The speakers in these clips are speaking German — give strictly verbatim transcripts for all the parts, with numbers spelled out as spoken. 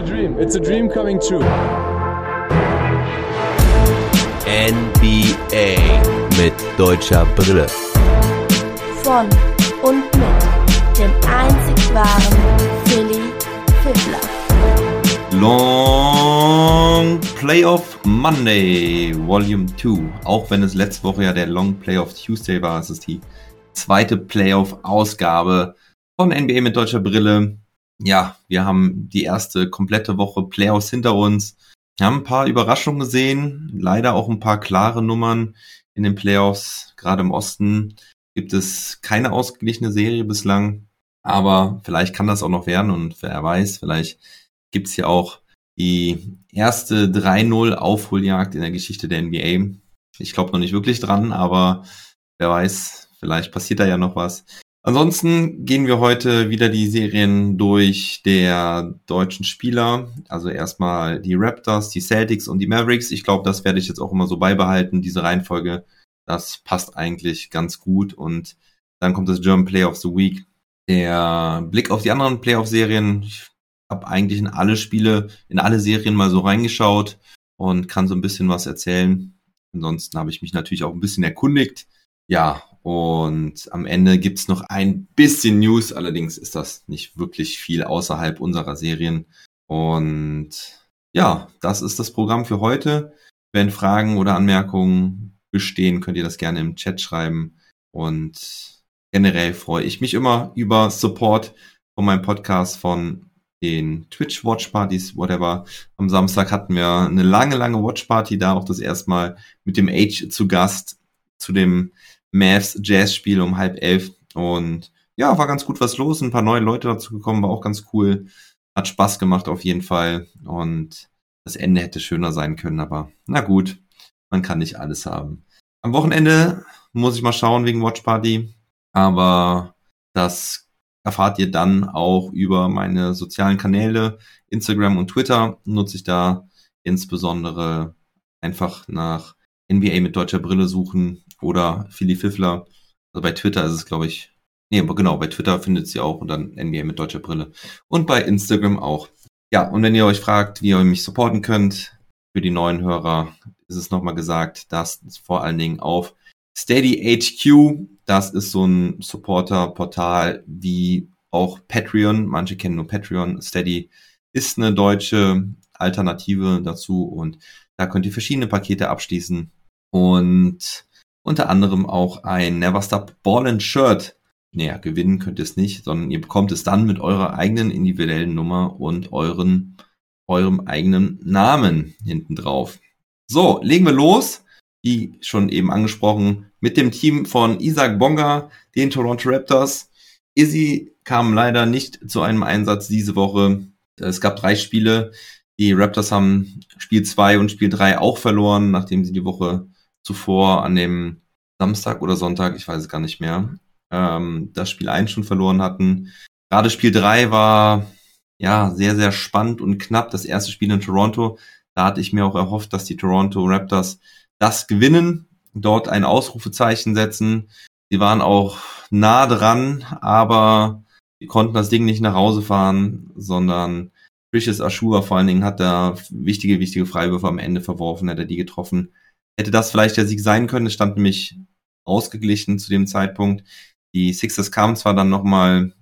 a dream. It's a dream coming true. N B A mit deutscher Brille. Von und mit dem einzig wahren Philly Fiddler. Long Playoff Monday Volume zwei. Auch wenn es letzte Woche ja der Long Playoff Tuesday war, es ist die zweite Playoff-Ausgabe von N B A mit deutscher Brille. Ja, wir haben die erste komplette Woche Playoffs hinter uns. Wir haben ein paar Überraschungen gesehen, leider auch ein paar klare Nummern in den Playoffs. Gerade im Osten gibt es keine ausgeglichene Serie bislang, aber vielleicht kann das auch noch werden und wer weiß, vielleicht gibt es ja auch die erste drei null Aufholjagd in der Geschichte der N B A. Ich glaube noch nicht wirklich dran, aber wer weiß, vielleicht passiert da ja noch was. Ansonsten gehen wir heute wieder die Serien durch der deutschen Spieler. Also erstmal die Raptors, die Celtics und die Mavericks. Ich glaube, das werde ich jetzt auch immer so beibehalten, diese Reihenfolge. Das passt eigentlich ganz gut. Und dann kommt das German Player of the Week. Der Blick auf die anderen Playoff-Serien. Ich habe eigentlich in alle Spiele, in alle Serien mal so reingeschaut und kann so ein bisschen was erzählen. Ansonsten habe ich mich natürlich auch ein bisschen erkundigt. Ja, und am Ende gibt's noch ein bisschen News, allerdings ist das nicht wirklich viel außerhalb unserer Serien. Und ja, das ist das Programm für heute. Wenn Fragen oder Anmerkungen bestehen, könnt ihr das gerne im Chat schreiben. Und generell freue ich mich immer über Support von meinem Podcast, von den Twitch-Watch-Partys, whatever. Am Samstag hatten wir eine lange, lange Watch-Party, da auch das erste Mal mit dem H zu Gast, zu dem Mavs-Jazz-Spiel um halb elf, und ja, war ganz gut was los, ein paar neue Leute dazu gekommen, war auch ganz cool, hat Spaß gemacht auf jeden Fall, und das Ende hätte schöner sein können, aber na gut, man kann nicht alles haben. Am Wochenende muss ich mal schauen wegen Watch Party, aber das erfahrt ihr dann auch über meine sozialen Kanäle, Instagram und Twitter, nutze ich da insbesondere einfach nach N B A mit deutscher Brille suchen oder Philly Fiffler. Also bei Twitter ist es, glaube ich, nee, genau, bei Twitter findet sie auch und dann N B A mit deutscher Brille. Und bei Instagram auch. Ja, und wenn ihr euch fragt, wie ihr mich supporten könnt, für die neuen Hörer ist es nochmal gesagt, das ist vor allen Dingen auf Steady H Q. Das ist so ein Supporter-Portal wie auch Patreon. Manche kennen nur Patreon. Steady ist eine deutsche Alternative dazu und da könnt ihr verschiedene Pakete abschließen. Und unter anderem auch ein Never Stop Ballin' Shirt. Naja, gewinnen könnt ihr es nicht, sondern ihr bekommt es dann mit eurer eigenen individuellen Nummer und euren, eurem eigenen Namen hinten drauf. So, legen wir los. Wie schon eben angesprochen, mit dem Team von Isaac Bonga, den Toronto Raptors. Izzy kam leider nicht zu einem Einsatz diese Woche. Es gab drei Spiele. Die Raptors haben Spiel zwei und Spiel drei auch verloren, nachdem sie die Woche zuvor an dem Samstag oder Sonntag, ich weiß es gar nicht mehr, ähm, das Spiel eins schon verloren hatten. Gerade Spiel drei war ja sehr, sehr spannend und knapp. Das erste Spiel in Toronto, da hatte ich mir auch erhofft, dass die Toronto Raptors das gewinnen, dort ein Ausrufezeichen setzen. Sie waren auch nah dran, aber sie konnten das Ding nicht nach Hause fahren, sondern Precious Achiuwa vor allen Dingen hat da wichtige, wichtige Freiwürfe am Ende verworfen, hat er die getroffen. Hätte das vielleicht der Sieg sein können, es stand nämlich ausgeglichen zu dem Zeitpunkt. Die Sixers kamen zwar dann nochmal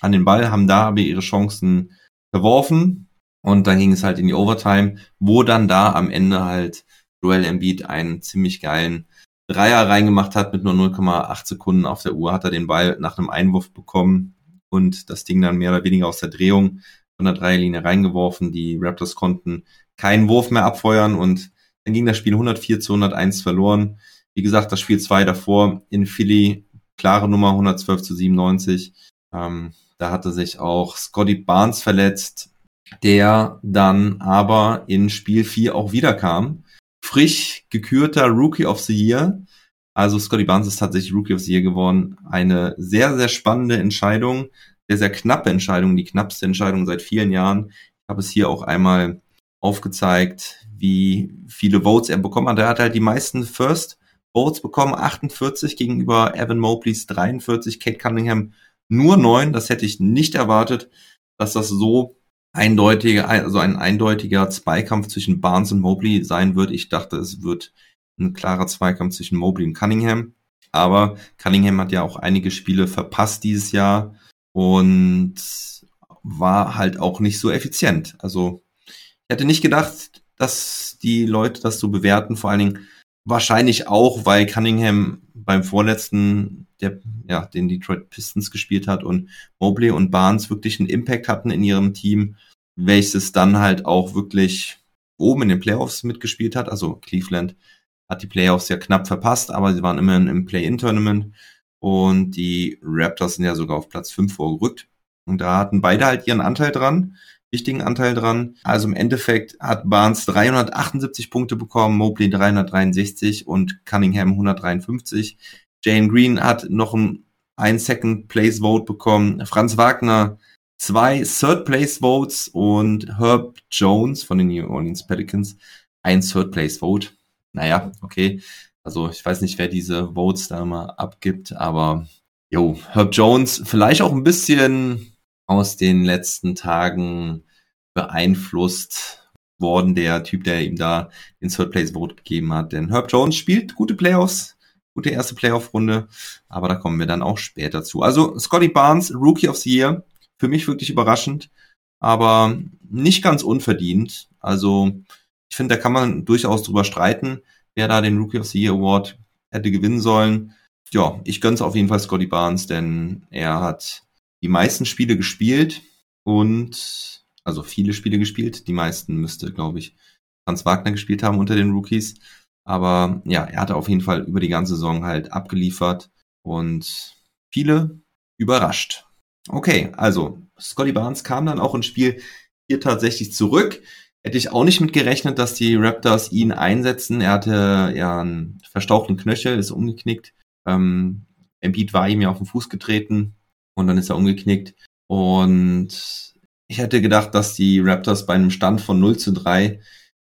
an den Ball, haben da aber ihre Chancen verworfen und dann ging es halt in die Overtime, wo dann da am Ende halt Joel Embiid einen ziemlich geilen Dreier reingemacht hat mit nur null Komma acht Sekunden auf der Uhr, hat er den Ball nach einem Einwurf bekommen und das Ding dann mehr oder weniger aus der Drehung von der Dreierlinie reingeworfen. Die Raptors konnten keinen Wurf mehr abfeuern und dann ging das Spiel hundertvier zu hunderteins verloren. Wie gesagt, das Spiel zwei davor in Philly, klare Nummer, hundertzwölf zu siebenundneunzig. Ähm, da hatte sich auch Scotty Barnes verletzt, der dann aber in Spiel vier auch wiederkam. Frisch gekürter Rookie of the Year. Also Scotty Barnes ist tatsächlich Rookie of the Year geworden. Eine sehr, sehr spannende Entscheidung, sehr, sehr knappe Entscheidung, die knappste Entscheidung seit vielen Jahren. Ich habe es hier auch einmal aufgezeigt, wie viele Votes er bekommen hat. Er hat halt die meisten First Votes bekommen, achtundvierzig gegenüber Evan Mobleys dreiundvierzig, Kate Cunningham nur neun. Das hätte ich nicht erwartet, dass das so eindeutiger, also ein eindeutiger Zweikampf zwischen Barnes und Mobley sein wird. Ich dachte, es wird ein klarer Zweikampf zwischen Mobley und Cunningham. Aber Cunningham hat ja auch einige Spiele verpasst dieses Jahr und war halt auch nicht so effizient. Also ich hätte nicht gedacht, dass die Leute das so bewerten, vor allen Dingen wahrscheinlich auch, weil Cunningham beim vorletzten, der, ja, den Detroit Pistons gespielt hat und Mobley und Barnes wirklich einen Impact hatten in ihrem Team, welches dann halt auch wirklich oben in den Playoffs mitgespielt hat. Also Cleveland hat die Playoffs ja knapp verpasst, aber sie waren immerhin im Play-In-Tournament und die Raptors sind ja sogar auf Platz fünf vorgerückt. Und da hatten beide halt ihren Anteil dran, wichtigen Anteil dran. Also im Endeffekt hat Barnes dreihundertachtundsiebzig Punkte bekommen, Mobley dreihundertdreiundsechzig und Cunningham hundertdreiundfünfzig. Jalen Green hat noch ein, ein Second-Place-Vote bekommen, Franz Wagner zwei Third-Place-Votes und Herb Jones von den New Orleans Pelicans ein Third-Place-Vote. Naja, okay, also ich weiß nicht, wer diese Votes da mal abgibt, aber jo, Herb Jones vielleicht auch ein bisschen aus den letzten Tagen beeinflusst worden, der Typ, der ihm da den Third-Place-Vote gegeben hat. Denn Herb Jones spielt gute Playoffs, gute erste Playoff-Runde, aber da kommen wir dann auch später zu. Also Scotty Barnes, Rookie of the Year, für mich wirklich überraschend, aber nicht ganz unverdient. Also ich finde, da kann man durchaus drüber streiten, wer da den Rookie of the Year Award hätte gewinnen sollen. Ja, ich gönn's auf jeden Fall Scotty Barnes, denn er hat die meisten Spiele gespielt und, also viele Spiele gespielt, die meisten müsste, glaube ich, Franz Wagner gespielt haben unter den Rookies, aber ja, er hatte auf jeden Fall über die ganze Saison halt abgeliefert und viele überrascht. Okay, also Scotty Barnes kam dann auch ins Spiel hier tatsächlich zurück, hätte ich auch nicht mit gerechnet, dass die Raptors ihn einsetzen, er hatte ja einen verstauchten Knöchel, ist umgeknickt, ähm, Embiid war ihm ja auf den Fuß getreten, und dann ist er umgeknickt. Und ich hätte gedacht, dass die Raptors bei einem Stand von null zu drei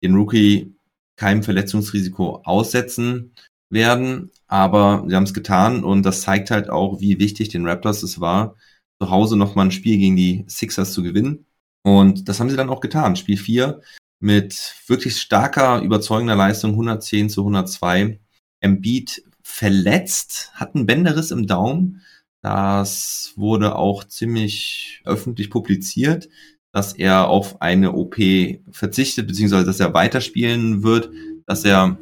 den Rookie keinem Verletzungsrisiko aussetzen werden. Aber sie haben es getan. Und das zeigt halt auch, wie wichtig den Raptors es war, zu Hause nochmal ein Spiel gegen die Sixers zu gewinnen. Und das haben sie dann auch getan. Spiel vier mit wirklich starker, überzeugender Leistung, hundertzehn zu hundertzwei. Embiid verletzt, hat einen Bänderriss im Daumen. Das wurde auch ziemlich öffentlich publiziert, dass er auf eine O P verzichtet, beziehungsweise dass er weiterspielen wird, dass er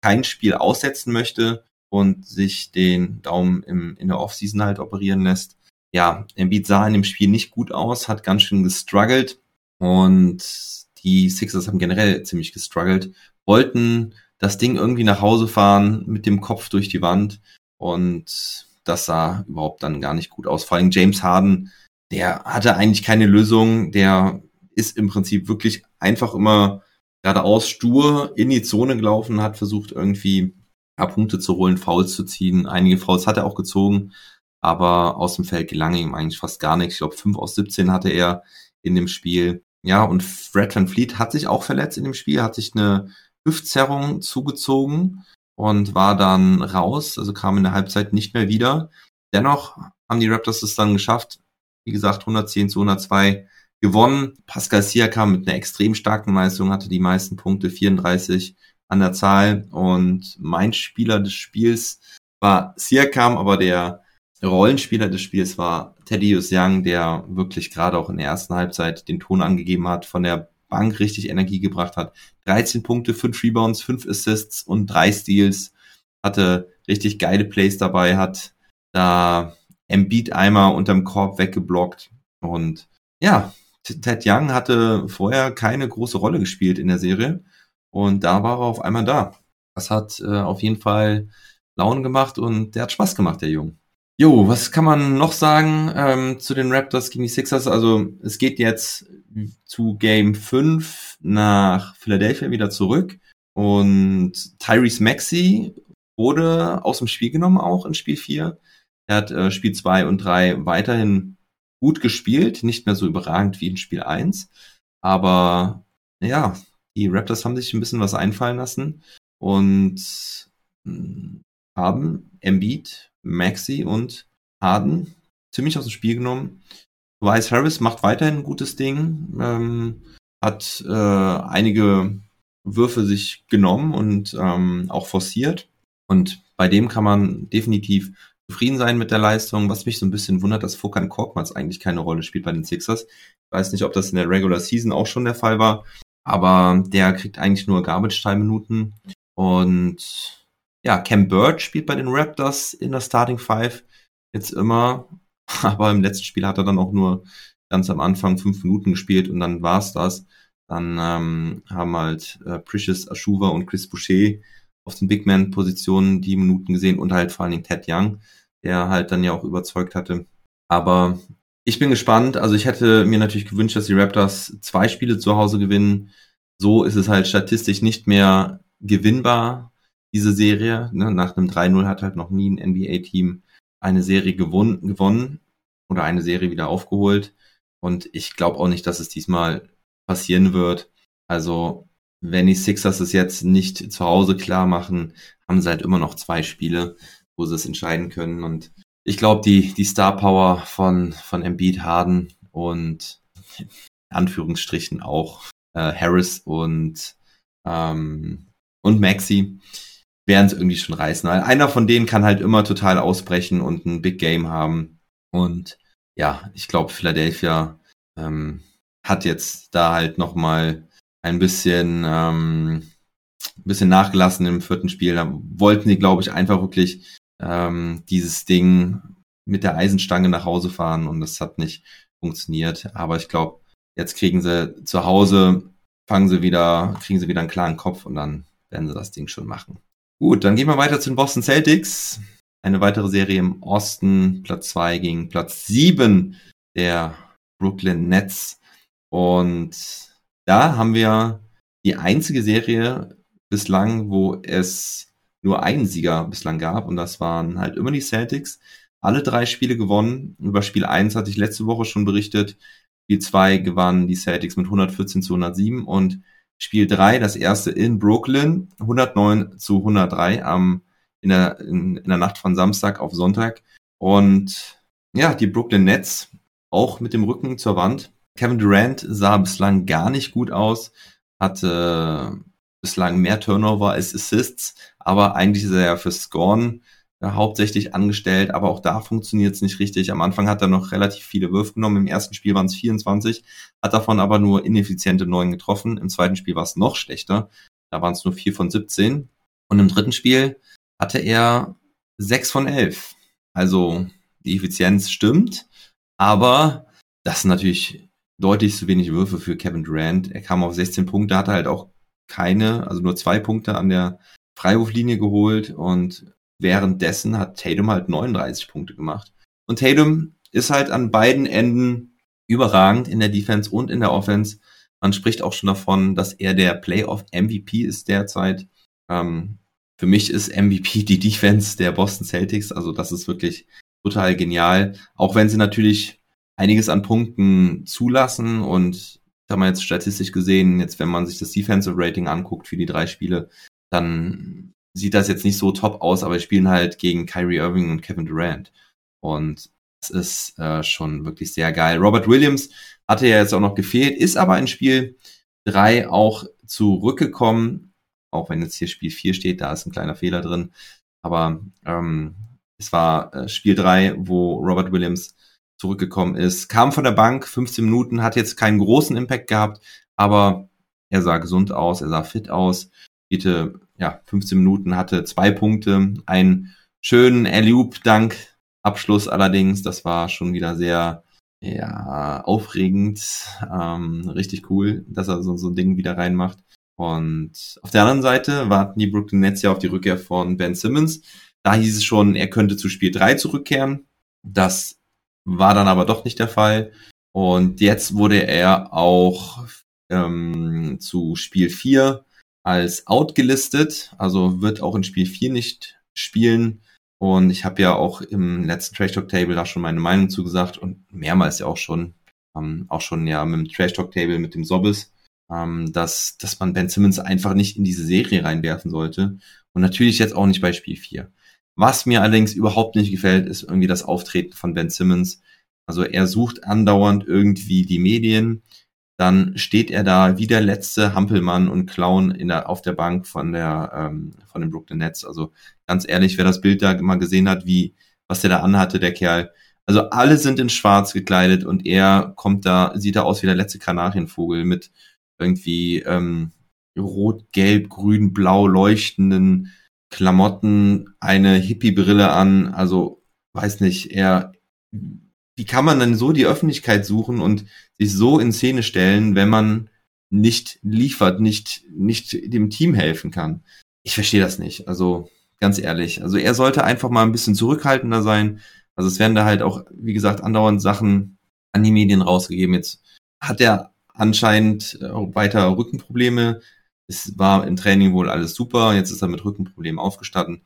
kein Spiel aussetzen möchte und sich den Daumen im, in der Offseason halt operieren lässt. Ja, Embiid sah in dem Spiel nicht gut aus, hat ganz schön gestruggelt und die Sixers haben generell ziemlich gestruggelt, wollten das Ding irgendwie nach Hause fahren, mit dem Kopf durch die Wand und das sah überhaupt dann gar nicht gut aus. Vor allem James Harden, der hatte eigentlich keine Lösung. Der ist im Prinzip wirklich einfach immer geradeaus stur in die Zone gelaufen, hat versucht irgendwie Punkte zu holen, Fouls zu ziehen. Einige Fouls hat er auch gezogen, aber aus dem Feld gelang ihm eigentlich fast gar nichts. Ich glaube, fünf aus siebzehn hatte er in dem Spiel. Ja, und Fred VanVleet hat sich auch verletzt in dem Spiel, hat sich eine Hüftzerrung zugezogen und war dann raus, also kam in der Halbzeit nicht mehr wieder. Dennoch haben die Raptors es dann geschafft. Wie gesagt, hundertzehn zu hundertzwei gewonnen. Pascal Siakam mit einer extrem starken Leistung, hatte die meisten Punkte, vierunddreißig an der Zahl. Und mein Spieler des Spiels war Siakam, aber der Rollenspieler des Spiels war Teddy Usyang, der wirklich gerade auch in der ersten Halbzeit den Ton angegeben hat, von der Bank richtig Energie gebracht hat. dreizehn Punkte, fünf Rebounds, fünf Assists und drei Steals. Hatte richtig geile Plays dabei, hat da Embiid einmal unterm Korb weggeblockt. Und ja, Ted Young hatte vorher keine große Rolle gespielt in der Serie. Und da war er auf einmal da. Das hat äh, auf jeden Fall Laune gemacht und der hat Spaß gemacht, der Junge. Jo, was kann man noch sagen ähm, zu den Raptors gegen die Sixers? Also es geht jetzt zu Game fünf nach Philadelphia wieder zurück und Tyrese Maxey wurde aus dem Spiel genommen, auch in Spiel vier. Er hat äh, Spiel zwei und drei weiterhin gut gespielt, nicht mehr so überragend wie in Spiel eins, aber ja, die Raptors haben sich ein bisschen was einfallen lassen und mh, haben Embiid, Maxi und Harden ziemlich aus dem Spiel genommen. Tobias Harris macht weiterhin ein gutes Ding, ähm, hat äh, einige Würfe sich genommen und ähm, auch forciert. Und bei dem kann man definitiv zufrieden sein mit der Leistung. Was mich so ein bisschen wundert, dass Furkan Korkmaz eigentlich keine Rolle spielt bei den Sixers. Ich weiß nicht, ob das in der Regular Season auch schon der Fall war, aber der kriegt eigentlich nur Garbage-Time-Minuten. Und ja, Cam Bird spielt bei den Raptors in der Starting Five jetzt immer, aber im letzten Spiel hat er dann auch nur ganz am Anfang fünf Minuten gespielt und dann war's das. Dann ähm, haben halt äh, Precious Achiuwa und Chris Boucher auf den Big-Man-Positionen die Minuten gesehen und halt vor allen Dingen Ted Young, der halt dann ja auch überzeugt hatte. Aber ich bin gespannt. Also ich hätte mir natürlich gewünscht, dass die Raptors zwei Spiele zu Hause gewinnen. So ist es halt statistisch nicht mehr gewinnbar, diese Serie. Ne? Nach einem drei null hat halt noch nie ein N B A-Team eine Serie gewon- gewonnen oder eine Serie wieder aufgeholt. Und ich glaube auch nicht, dass es diesmal passieren wird. Also wenn die Sixers es jetzt nicht zu Hause klar machen, haben sie halt immer noch zwei Spiele, wo sie es entscheiden können. Und ich glaube, die die Star Power von von Embiid, Harden und in Anführungsstrichen auch äh, Harris und ähm, und Maxi werden es irgendwie schon reißen. Also einer von denen kann halt immer total ausbrechen und ein Big Game haben. Und ja, ich glaube, Philadelphia ähm, hat jetzt da halt nochmal ein bisschen, ähm, ein bisschen nachgelassen im vierten Spiel. Da wollten die, glaube ich, einfach wirklich ähm, dieses Ding mit der Eisenstange nach Hause fahren und das hat nicht funktioniert. Aber ich glaube, jetzt kriegen sie zu Hause, fangen sie wieder, kriegen sie wieder einen klaren Kopf und dann werden sie das Ding schon machen. Gut, dann gehen wir weiter zu den Boston Celtics. Eine weitere Serie im Osten, Platz zwei gegen Platz sieben der Brooklyn Nets. Und da haben wir die einzige Serie bislang, wo es nur einen Sieger bislang gab. Und das waren halt immer die Celtics. Alle drei Spiele gewonnen. Über Spiel eins hatte ich letzte Woche schon berichtet. Spiel zwei gewannen die Celtics mit hundertvierzehn zu hundertsieben. Und Spiel drei, das erste in Brooklyn, hundertneun zu hundertdrei am, in, der, in, in der Nacht von Samstag auf Sonntag. Und ja, die Brooklyn Nets auch mit dem Rücken zur Wand. Kevin Durant sah bislang gar nicht gut aus, hatte bislang mehr Turnover als Assists, aber eigentlich ist er ja fürs Scoren ja, hauptsächlich angestellt, aber auch da funktioniert es nicht richtig. Am Anfang hat er noch relativ viele Würfe genommen, im ersten Spiel waren es vierundzwanzig, hat davon aber nur ineffiziente neun getroffen, im zweiten Spiel war es noch schlechter, da waren es nur vier von siebzehn und im dritten Spiel hatte er sechs von elf. Also die Effizienz stimmt, aber das ist natürlich deutlich zu wenig Würfe für Kevin Durant. Er kam auf sechzehn Punkte, hatte halt auch keine, also nur zwei Punkte an der Freiwurflinie geholt und währenddessen hat Tatum halt neununddreißig Punkte gemacht. Und Tatum ist halt an beiden Enden überragend in der Defense und in der Offense. Man spricht auch schon davon, dass er der Playoff-M V P ist derzeit. Ähm, für mich ist M V P die Defense der Boston Celtics, also das ist wirklich total genial. Auch wenn sie natürlich einiges an Punkten zulassen und da haben wir jetzt statistisch gesehen, jetzt wenn man sich das Defensive Rating anguckt für die drei Spiele, dann sieht das jetzt nicht so top aus, aber wir spielen halt gegen Kyrie Irving und Kevin Durant und das ist äh, schon wirklich sehr geil. Robert Williams hatte ja jetzt auch noch gefehlt, ist aber in Spiel drei auch zurückgekommen, auch wenn jetzt hier Spiel vier steht, da ist ein kleiner Fehler drin, aber ähm, es war äh, Spiel drei, wo Robert Williams zurückgekommen ist, kam von der Bank, fünfzehn Minuten, hat jetzt keinen großen Impact gehabt, aber er sah gesund aus, er sah fit aus, spielte, ja, fünfzehn Minuten, hatte zwei Punkte, einen schönen Alley-oop-Dank-Abschluss allerdings, das war schon wieder sehr, ja, aufregend, ähm, richtig cool, dass er so, so ein Ding wieder reinmacht und auf der anderen Seite warten die Brooklyn Nets ja auf die Rückkehr von Ben Simmons, da hieß es schon, er könnte zu Spiel drei zurückkehren, das war dann aber doch nicht der Fall. Und jetzt wurde er auch ähm, zu Spiel vier als out gelistet. Also wird auch in Spiel vier nicht spielen. Und ich habe ja auch im letzten Trash Talk Table da schon meine Meinung zugesagt. Und mehrmals ja auch schon. Ähm, auch schon ja mit dem Trash Talk Table, mit dem Sobbes. Ähm, dass, dass man Ben Simmons einfach nicht in diese Serie reinwerfen sollte. Und natürlich jetzt auch nicht bei Spiel vier. Was mir allerdings überhaupt nicht gefällt, ist irgendwie das Auftreten von Ben Simmons. Also er sucht andauernd irgendwie die Medien, dann steht er da wie der letzte Hampelmann und Clown in der, auf der Bank von der ähm, von den Brooklyn Nets. Also ganz ehrlich, wer das Bild da mal gesehen hat, wie was der da anhatte, der Kerl. Also alle sind in schwarz gekleidet und er kommt da, sieht da aus wie der letzte Kanarienvogel mit irgendwie ähm, rot, gelb, grün, blau leuchtenden Klamotten, eine Hippie-Brille an. Also weiß nicht, er... Wie kann man denn so die Öffentlichkeit suchen und sich so in Szene stellen, wenn man nicht liefert, nicht nicht dem Team helfen kann? Ich verstehe das nicht, also ganz ehrlich. Also er sollte einfach mal ein bisschen zurückhaltender sein. Also es werden da halt auch, wie gesagt, andauernd Sachen an die Medien rausgegeben. Jetzt hat er anscheinend weiter Rückenprobleme. Es war im Training wohl alles super. Jetzt ist er mit Rückenproblemen aufgestanden.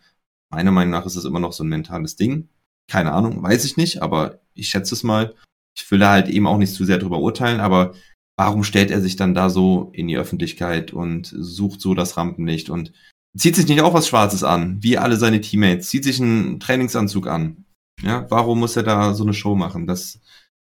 Meiner Meinung nach ist das immer noch so ein mentales Ding. Keine Ahnung, weiß ich nicht, aber ich schätze es mal. Ich will da halt eben auch nicht zu sehr drüber urteilen, aber warum stellt er sich dann da so in die Öffentlichkeit und sucht so das Rampenlicht und zieht sich nicht auch was Schwarzes an, wie alle seine Teammates, zieht sich einen Trainingsanzug an? Ja, warum muss er da so eine Show machen? Das,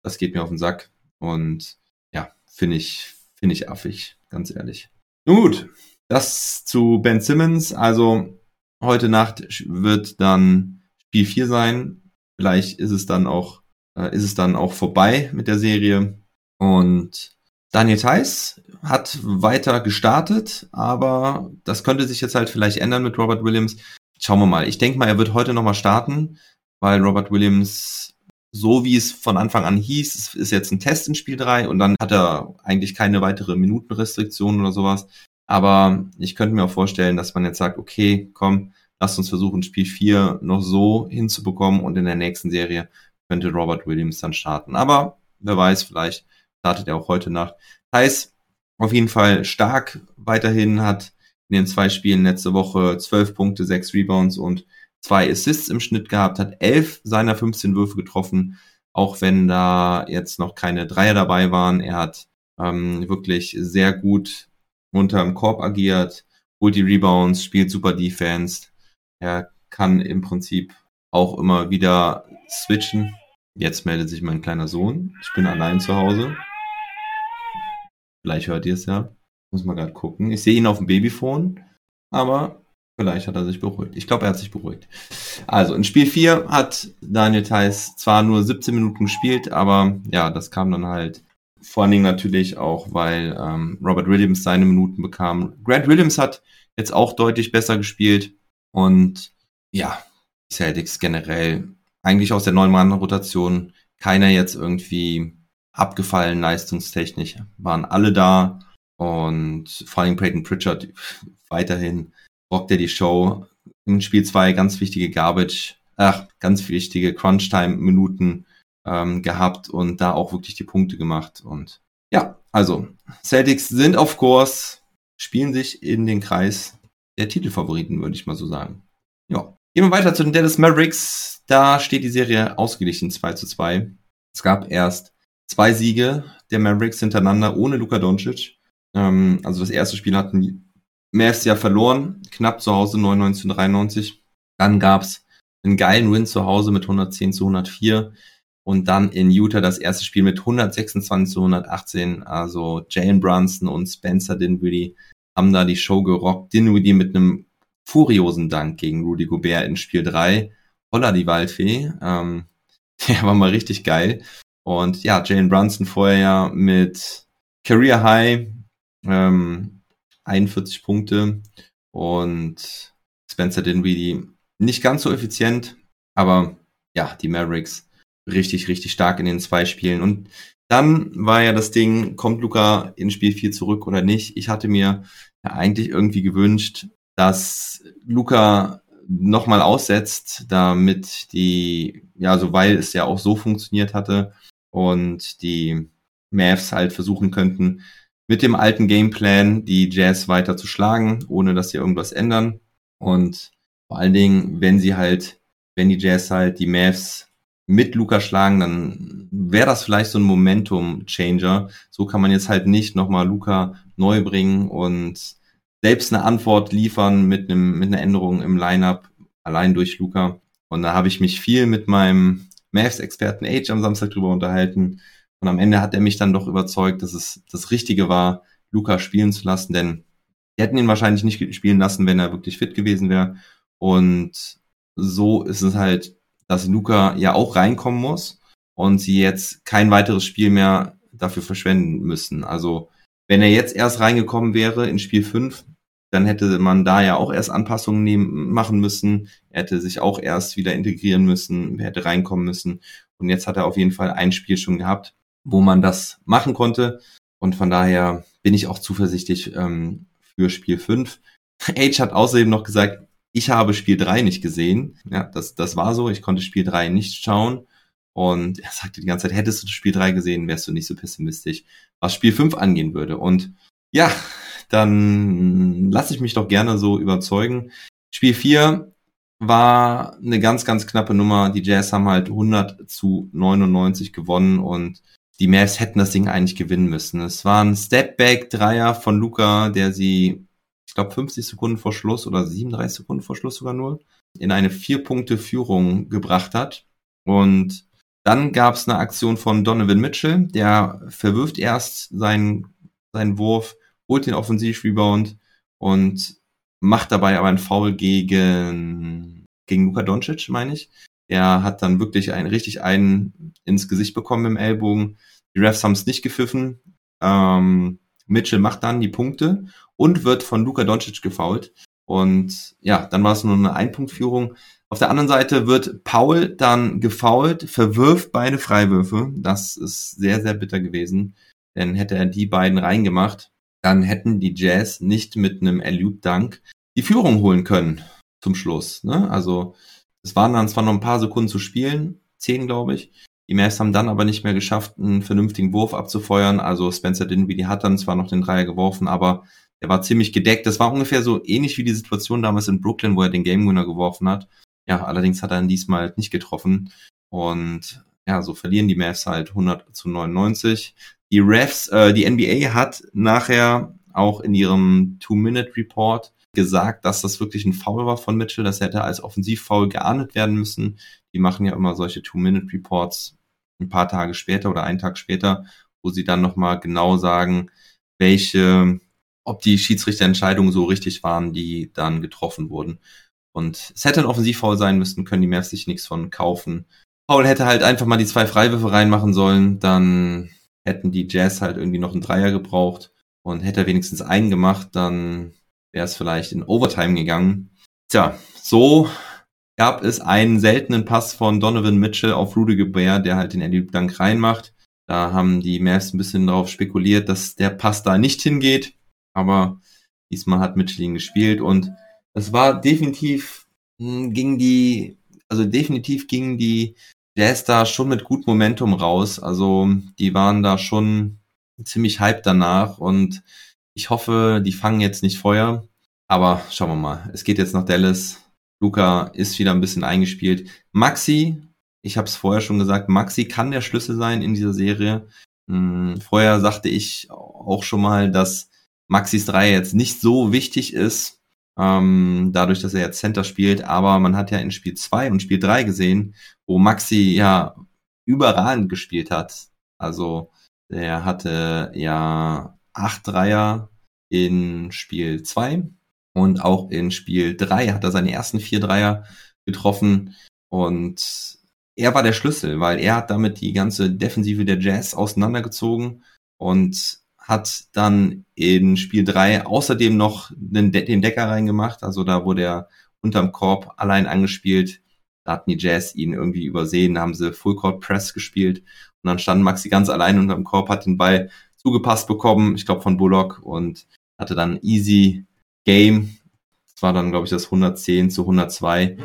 das geht mir auf den Sack und ja, finde ich, finde ich affig, ganz ehrlich. Nun gut, das zu Ben Simmons. Also heute Nacht wird dann Spiel vier sein. Vielleicht ist es dann auch, äh, ist es dann auch vorbei mit der Serie. Und Daniel Theis hat weiter gestartet, aber das könnte sich jetzt halt vielleicht ändern mit Robert Williams. Schauen wir mal. Ich denke mal, er wird heute nochmal starten, weil Robert Williams, so wie es von Anfang an hieß, ist jetzt ein Test in Spiel drei und dann hat er eigentlich keine weitere Minutenrestriktion oder sowas. Aber ich könnte mir auch vorstellen, dass man jetzt sagt, okay, komm, lasst uns versuchen, Spiel vier noch so hinzubekommen und in der nächsten Serie könnte Robert Williams dann starten. Aber wer weiß, vielleicht startet er auch heute Nacht. Theis auf jeden Fall stark weiterhin, hat in den zwei Spielen letzte Woche zwölf Punkte, sechs Rebounds und zwei Assists im Schnitt gehabt, hat elf seiner fünfzehn Würfe getroffen, auch wenn da jetzt noch keine Dreier dabei waren. Er hat ähm, wirklich sehr gut unterm Korb agiert, holt die Rebounds, spielt super Defense. Er kann im Prinzip auch immer wieder switchen. Jetzt meldet sich mein kleiner Sohn. Ich bin allein zu Hause. Vielleicht hört ihr es ja. Muss mal gerade gucken. Ich sehe ihn auf dem Babyphone, aber vielleicht hat er sich beruhigt. Ich glaube, er hat sich beruhigt. Also in Spiel vier hat Daniel Theis zwar nur siebzehn Minuten gespielt, aber ja, das kam dann halt vor allen Dingen natürlich auch, weil ähm, Robert Williams seine Minuten bekam. Grant Williams hat jetzt auch deutlich besser gespielt. Und ja, Celtics generell eigentlich aus der neun-Mann-Rotation keiner jetzt irgendwie abgefallen leistungstechnisch, waren alle da und vor allem Peyton Pritchard weiterhin rockt er die Show. In Spiel zwei ganz wichtige Garbage, ach, ganz wichtige Crunch-Time-Minuten ähm, gehabt und da auch wirklich die Punkte gemacht. Und ja, also Celtics sind auf Kurs, spielen sich in den Kreis der Titelfavoriten, würde ich mal so sagen. Ja. Gehen wir weiter zu den Dallas Mavericks. Da steht die Serie ausgeglichen zwei zu zwei. Es gab erst zwei Siege der Mavericks hintereinander ohne Luka Doncic. Ähm, also das erste Spiel hatten die Mavs ja verloren, knapp zu Hause, neunundneunzig zu dreiundneunzig. Dann gab es einen geilen Win zu Hause mit hundertzehn zu hundertvier. Und dann in Utah das erste Spiel mit hundertsechsundzwanzig zu hundertachtzehn. Also Jalen Brunson und Spencer Dinwiddie haben da die Show gerockt. Dinwiddie mit einem furiosen Dank gegen Rudy Gobert in Spiel drei. Holla die Waldfee. Ähm, der war mal richtig geil. Und ja, Jalen Brunson vorher ja mit Career High, ähm, einundvierzig Punkte. Und Spencer Dinwiddie nicht ganz so effizient. Aber ja, die Mavericks richtig, richtig stark in den zwei Spielen. Und dann war ja das Ding, kommt Luka in Spiel vier zurück oder nicht? Ich hatte mir ja eigentlich irgendwie gewünscht, dass Luka nochmal aussetzt, damit die, ja, also weil es ja auch so funktioniert hatte und die Mavs halt versuchen könnten, mit dem alten Gameplan die Jazz weiter zu schlagen, ohne dass sie irgendwas ändern. Und vor allen Dingen, wenn sie halt, wenn die Jazz halt die Mavs mit Luka schlagen, dann wäre das vielleicht so ein Momentum-Changer. So kann man jetzt halt nicht nochmal Luka neu bringen und selbst eine Antwort liefern mit einem mit einer Änderung im Lineup allein durch Luka. Und da habe ich mich viel mit meinem Mavs-Experten Age am Samstag drüber unterhalten. Und am Ende hat er mich dann doch überzeugt, dass es das Richtige war, Luka spielen zu lassen, denn die hätten ihn wahrscheinlich nicht spielen lassen, wenn er wirklich fit gewesen wäre. Und so ist es halt, dass Luka ja auch reinkommen muss und sie jetzt kein weiteres Spiel mehr dafür verschwenden müssen. Also wenn er jetzt erst reingekommen wäre in Spiel fünf, dann hätte man da ja auch erst Anpassungen nehmen, machen müssen. Er hätte sich auch erst wieder integrieren müssen, er hätte reinkommen müssen. Und jetzt hat er auf jeden Fall ein Spiel schon gehabt, wo man das machen konnte. Und von daher bin ich auch zuversichtlich ähm, für Spiel fünf. Age hat außerdem noch gesagt, ich habe Spiel drei nicht gesehen. Ja, das, das war so, ich konnte Spiel drei nicht schauen. Und er sagte die ganze Zeit, hättest du Spiel drei gesehen, wärst du nicht so pessimistisch, was Spiel fünf angehen würde. Und ja, dann lasse ich mich doch gerne so überzeugen. Spiel vier war eine ganz, ganz knappe Nummer. Die Jazz haben halt hundert zu neunundneunzig gewonnen und die Mavs hätten das Ding eigentlich gewinnen müssen. Es war ein Stepback-Dreier von Luka, der sie, ich glaube, fünfzig Sekunden vor Schluss oder siebenunddreißig Sekunden vor Schluss sogar nur, in eine Vier-Punkte-Führung gebracht hat. Und dann gab es eine Aktion von Donovan Mitchell, der verwirft erst seinen, seinen Wurf, holt den Offensiv-Rebound und macht dabei aber einen Foul gegen, gegen Luka Doncic, meine ich. Der hat dann wirklich einen, richtig einen ins Gesicht bekommen im Ellbogen. Die Refs haben es nicht gepfiffen. Ähm, Mitchell macht dann die Punkte und wird von Luka Doncic gefoult. Und ja, dann war es nur eine Ein-Punkt-Führung. Auf der anderen Seite wird Paul dann gefoult, verwirft beide Freiwürfe. Das ist sehr, sehr bitter gewesen. Denn hätte er die beiden reingemacht, dann hätten die Jazz nicht mit einem Alley-oop-Dunk die Führung holen können zum Schluss. Ne? Also es waren dann zwar noch ein paar Sekunden zu spielen, zehn glaube ich. Die Mavs haben dann aber nicht mehr geschafft, einen vernünftigen Wurf abzufeuern. Also Spencer Dinwiddie hat dann zwar noch den Dreier geworfen, aber der war ziemlich gedeckt. Das war ungefähr so ähnlich wie die Situation damals in Brooklyn, wo er den Game-Winner geworfen hat. Ja, allerdings hat er ihn diesmal nicht getroffen. Und ja, so verlieren die Mavs halt hundert zu neunundneunzig. Die Refs, äh, die N B A hat nachher auch in ihrem Two-Minute-Report gesagt, dass das wirklich ein Foul war von Mitchell. Das hätte als Offensiv-Foul geahndet werden müssen. Die machen ja immer solche Two-Minute-Reports ein paar Tage später oder einen Tag später, wo sie dann nochmal genau sagen, welche, ob die Schiedsrichterentscheidungen so richtig waren, die dann getroffen wurden. Und es hätte ein Offensiv-Foul sein müssen, können die Mavs sich nichts von kaufen. Paul hätte halt einfach mal die zwei Freiwürfe reinmachen sollen, dann hätten die Jazz halt irgendwie noch einen Dreier gebraucht und hätte er wenigstens einen gemacht, dann wäre es vielleicht in Overtime gegangen. Tja, so gab es einen seltenen Pass von Donovan Mitchell auf Rudy Gobert, der halt den Alley-oop Dunk reinmacht. Da haben die Mavs ein bisschen darauf spekuliert, dass der Pass da nicht hingeht, aber diesmal hat Mitchell ihn gespielt und das war definitiv gegen die, also definitiv gingen die Jazz da schon mit gut Momentum raus. Also die waren da schon ziemlich hyped danach und ich hoffe, die fangen jetzt nicht Feuer. Aber schauen wir mal. Es geht jetzt nach Dallas. Luka ist wieder ein bisschen eingespielt. Maxi, ich habe es vorher schon gesagt, Maxi kann der Schlüssel sein in dieser Serie. Vorher sagte ich auch schon mal, dass Maxis Dreier jetzt nicht so wichtig ist. Ähm, dadurch, dass er jetzt Center spielt, aber man hat ja in Spiel zwei und Spiel drei gesehen, wo Maxi ja überragend gespielt hat. Also er hatte ja acht Dreier in Spiel zwei und auch in Spiel drei hat er seine ersten vier Dreier getroffen und er war der Schlüssel, weil er hat damit die ganze Defensive der Jazz auseinandergezogen und hat dann in Spiel drei außerdem noch den, De- den Decker reingemacht. Also da wurde er unterm Korb allein angespielt. Da hatten die Jazz ihn irgendwie übersehen. Da haben sie Full Court Press gespielt. Und dann stand Maxi ganz allein unterm Korb, hat den Ball zugepasst bekommen, ich glaube von Bullock, und hatte dann easy Game. Das war dann, glaube ich, das hundertzehn zu hundertzwei.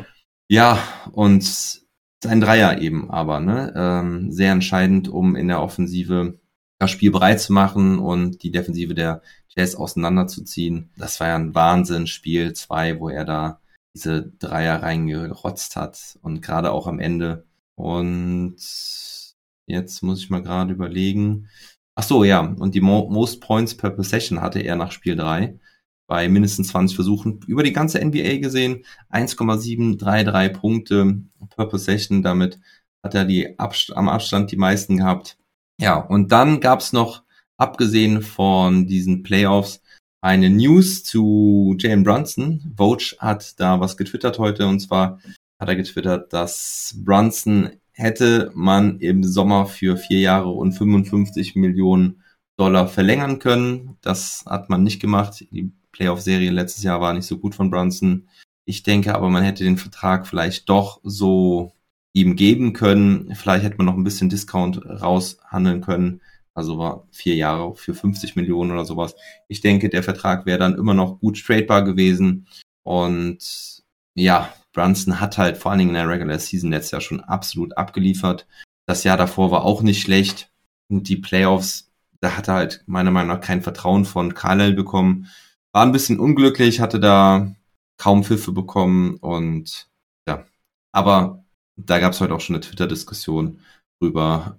Ja, und sein Dreier eben aber, ne? Ähm, sehr entscheidend, um in der Offensive das Spiel breit zu machen und die Defensive der Jazz auseinanderzuziehen. Das war ja ein Wahnsinn, Spiel zwei, wo er da diese Dreier reingerotzt hat und gerade auch am Ende. Und jetzt muss ich mal gerade überlegen. Ach so, ja, und die Most Points per Possession hatte er nach Spiel drei bei mindestens zwanzig Versuchen über die ganze N B A gesehen. eins Komma sieben drei drei Punkte per Possession, damit hat er die Abst- am Abstand die meisten gehabt. Ja, und dann gab's noch, abgesehen von diesen Playoffs, eine News zu Jalen Brunson. Vogue hat da was getwittert heute, und zwar hat er getwittert, dass Brunson hätte man im Sommer für vier Jahre und fünfundfünfzig Millionen Dollar verlängern können. Das hat man nicht gemacht. Die Playoff-Serie letztes Jahr war nicht so gut von Brunson. Ich denke aber, man hätte den Vertrag vielleicht doch so ihm geben können. Vielleicht hätte man noch ein bisschen Discount raushandeln können. Also war vier Jahre für fünfzig Millionen oder sowas. Ich denke, der Vertrag wäre dann immer noch gut tradebar gewesen. Und ja, Brunson hat halt vor allen Dingen in der Regular Season letztes Jahr schon absolut abgeliefert. Das Jahr davor war auch nicht schlecht. Und die Playoffs, da hat er halt meiner Meinung nach kein Vertrauen von Carlisle bekommen. War ein bisschen unglücklich, hatte da kaum Pfiffe bekommen und ja, aber da gab es heute auch schon eine Twitter-Diskussion drüber,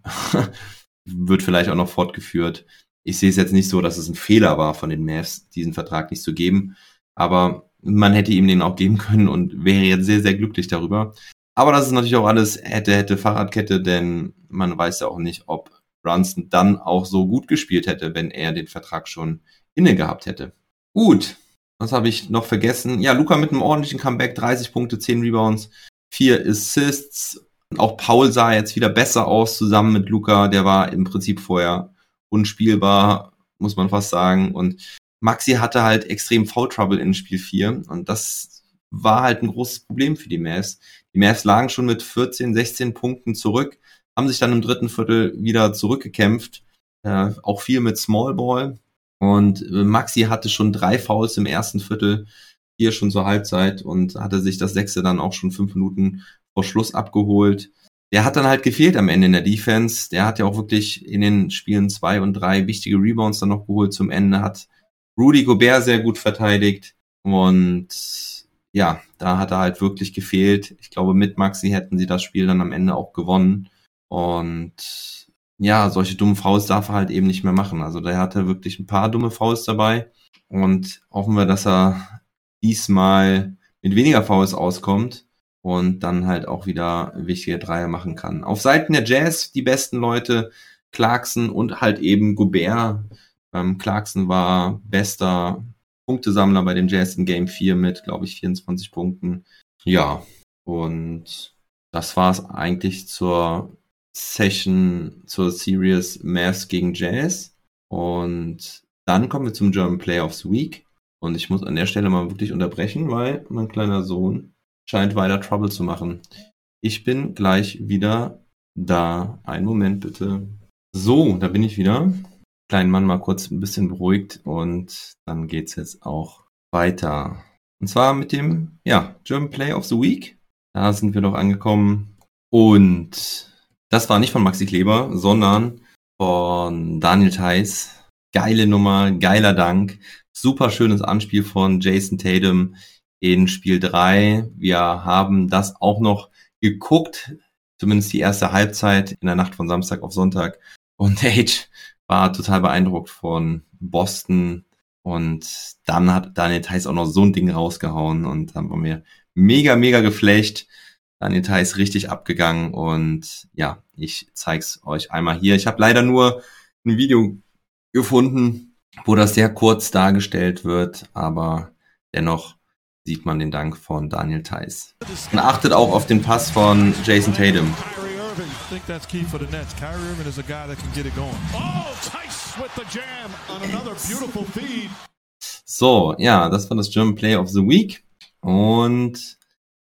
wird vielleicht auch noch fortgeführt. Ich sehe es jetzt nicht so, dass es ein Fehler war von den Mavs, diesen Vertrag nicht zu geben, aber man hätte ihm den auch geben können und wäre jetzt sehr, sehr glücklich darüber. Aber das ist natürlich auch alles hätte, hätte Fahrradkette, denn man weiß ja auch nicht, ob Brunson dann auch so gut gespielt hätte, wenn er den Vertrag schon inne gehabt hätte. Gut. Was habe ich noch vergessen? Ja, Luka mit einem ordentlichen Comeback, dreißig Punkte, zehn Rebounds, vier Assists. Auch Paul sah jetzt wieder besser aus zusammen mit Luka. Der war im Prinzip vorher unspielbar, muss man fast sagen. Und Maxi hatte halt extrem Foul-Trouble in Spiel vier. Und das war halt ein großes Problem für die Mavs. Die Mavs lagen schon mit vierzehn, sechzehn Punkten zurück, haben sich dann im dritten Viertel wieder zurückgekämpft. Äh, auch viel mit Small Ball. Und Maxi hatte schon drei Fouls im ersten Viertel, hier schon zur Halbzeit und hatte sich das sechste dann auch schon fünf Minuten vor Schluss abgeholt. Der hat dann halt gefehlt am Ende in der Defense. Der hat ja auch wirklich in den Spielen zwei und drei wichtige Rebounds dann noch geholt zum Ende, hat Rudy Gobert sehr gut verteidigt und ja, da hat er halt wirklich gefehlt. Ich glaube, mit Maxi hätten sie das Spiel dann am Ende auch gewonnen und ja, solche dummen Fouls darf er halt eben nicht mehr machen. Also da hatte wirklich ein paar dumme Fouls dabei und hoffen wir, dass er diesmal mit weniger Fouls auskommt und dann halt auch wieder wichtige Dreier machen kann. Auf Seiten der Jazz die besten Leute, Clarkson und halt eben Gobert. Ähm, Clarkson war bester Punktesammler bei den Jazz in Game vier mit, glaube ich, vierundzwanzig Punkten. Ja, und das war's eigentlich zur Session zur Series Mavs gegen Jazz und dann kommen wir zum German Playoffs Week und ich muss an der Stelle mal wirklich unterbrechen, weil mein kleiner Sohn scheint weiter Trouble zu machen. Ich bin gleich wieder da. Einen Moment bitte. So, da bin ich wieder. Kleinen Mann mal kurz ein bisschen beruhigt und dann geht's jetzt auch weiter. Und zwar mit dem, ja, German Playoffs Week. Da sind wir doch angekommen und das war nicht von Maxi Kleber, sondern von Daniel Theiss. Geile Nummer, geiler Dank. Super schönes Anspiel von Jayson Tatum in Spiel drei. Wir haben das auch noch geguckt, zumindest die erste Halbzeit in der Nacht von Samstag auf Sonntag. Und H war total beeindruckt von Boston. Und dann hat Daniel Theiss auch noch so ein Ding rausgehauen und dann haben wir mega, mega geflecht. Daniel Theiss richtig abgegangen und ja, ich zeig's euch einmal hier. Ich habe leider nur ein Video gefunden, wo das sehr kurz dargestellt wird, aber dennoch sieht man den Dank von Daniel Theiss. Man achtet auch auf den Pass von Jayson Tatum. So, ja, das war das German Play of the Week und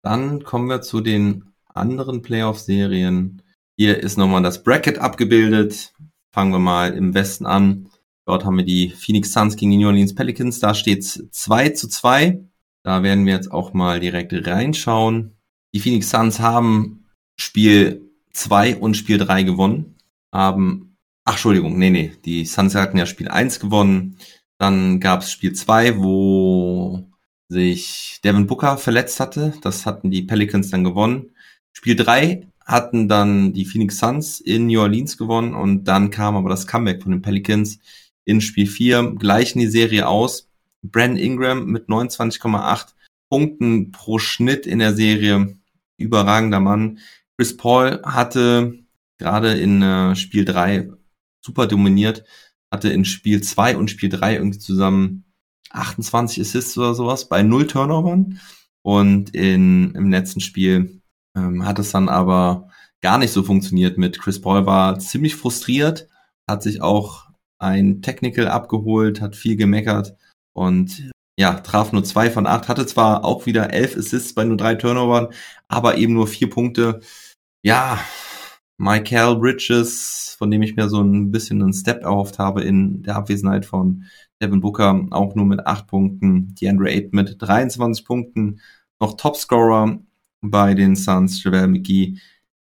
dann kommen wir zu den anderen Playoff-Serien. Hier ist nochmal das Bracket abgebildet. Fangen wir mal im Westen an. Dort haben wir die Phoenix Suns gegen die New Orleans Pelicans. Da steht es zwei zu zwei. Da werden wir jetzt auch mal direkt reinschauen. Die Phoenix Suns haben Spiel zwei und Spiel drei gewonnen. Haben, ach, Entschuldigung, nee, nee. Die Suns hatten ja Spiel eins gewonnen. Dann gab es Spiel zwei, wo sich Devin Booker verletzt hatte. Das hatten die Pelicans dann gewonnen. Spiel drei hatten dann die Phoenix Suns in New Orleans gewonnen und dann kam aber das Comeback von den Pelicans in Spiel vier. Gleichen die Serie aus. Brandon Ingram mit neunundzwanzig Komma acht Punkten pro Schnitt in der Serie. Überragender Mann. Chris Paul hatte gerade in äh, Spiel drei super dominiert, hatte in Spiel zwei und Spiel drei irgendwie zusammen achtundzwanzig Assists oder sowas bei null Turnovern. Und in, im letzten Spiel ähm, hat es dann aber gar nicht so funktioniert mit. Chris Paul war ziemlich frustriert, hat sich auch ein Technical abgeholt, hat viel gemeckert und ja, traf nur zwei von acht, hatte zwar auch wieder elf Assists bei nur drei Turnovern, aber eben nur vier Punkte. Ja, Mikal Bridges, von dem ich mir so ein bisschen einen Step erhofft habe in der Abwesenheit von Devin Booker, auch nur mit acht Punkten. DeAndre Ayton mit dreiundzwanzig Punkten. Noch Topscorer bei den Suns, JaVale McGee,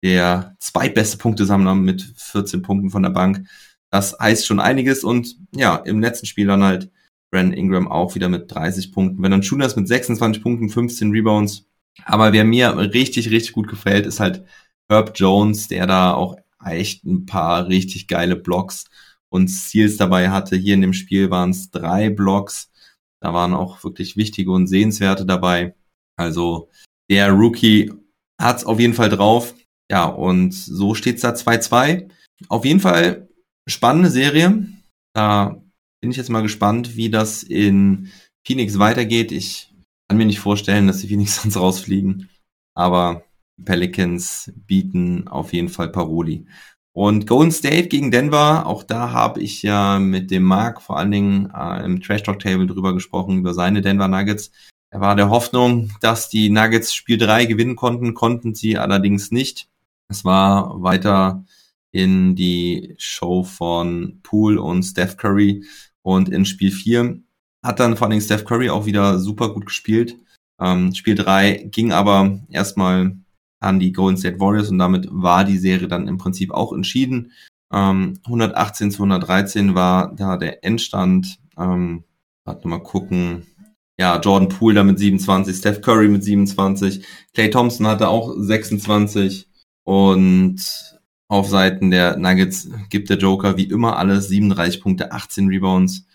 der zweitbeste Punktesammler mit vierzehn Punkten von der Bank. Das heißt schon einiges und ja, im letzten Spiel dann halt Brandon Ingram auch wieder mit dreißig Punkten. Wenn dann Schunas mit sechsundzwanzig Punkten, fünfzehn Rebounds. Aber wer mir richtig, richtig gut gefällt, ist halt Herb Jones, der da auch echt ein paar richtig geile Blocks und Steals dabei hatte. Hier in dem Spiel waren es drei Blocks. Da waren auch wirklich wichtige und sehenswerte dabei. Also der Rookie hat's auf jeden Fall drauf. Ja, und so steht's da zwei zwei. Auf jeden Fall spannende Serie. Da bin ich jetzt mal gespannt, wie das in Phoenix weitergeht. Ich kann mir nicht vorstellen, dass die Phoenix sonst rausfliegen. Aber Pelicans bieten auf jeden Fall Paroli. Und Golden State gegen Denver, auch da habe ich ja mit dem Marc vor allen Dingen äh, im Trash Talk Table drüber gesprochen, über seine Denver Nuggets. Er war der Hoffnung, dass die Nuggets Spiel drei gewinnen konnten, konnten sie allerdings nicht. Es war weiter in die Show von Poole und Steph Curry. Und in Spiel vier hat dann vor allen Dingen Steph Curry auch wieder super gut gespielt. Ähm, Spiel drei ging aber erstmal an die Golden State Warriors und damit war die Serie dann im Prinzip auch entschieden. Ähm, hundertachtzehn zu hundertdreizehn war da der Endstand. Ähm, warte mal gucken. Ja, Jordan Poole da mit siebenundzwanzig, Steph Curry mit siebenundzwanzig, Klay Thompson hatte auch sechsundzwanzig und auf Seiten der Nuggets gibt der Joker wie immer alles, siebenunddreißig Punkte, achtzehn Rebounds,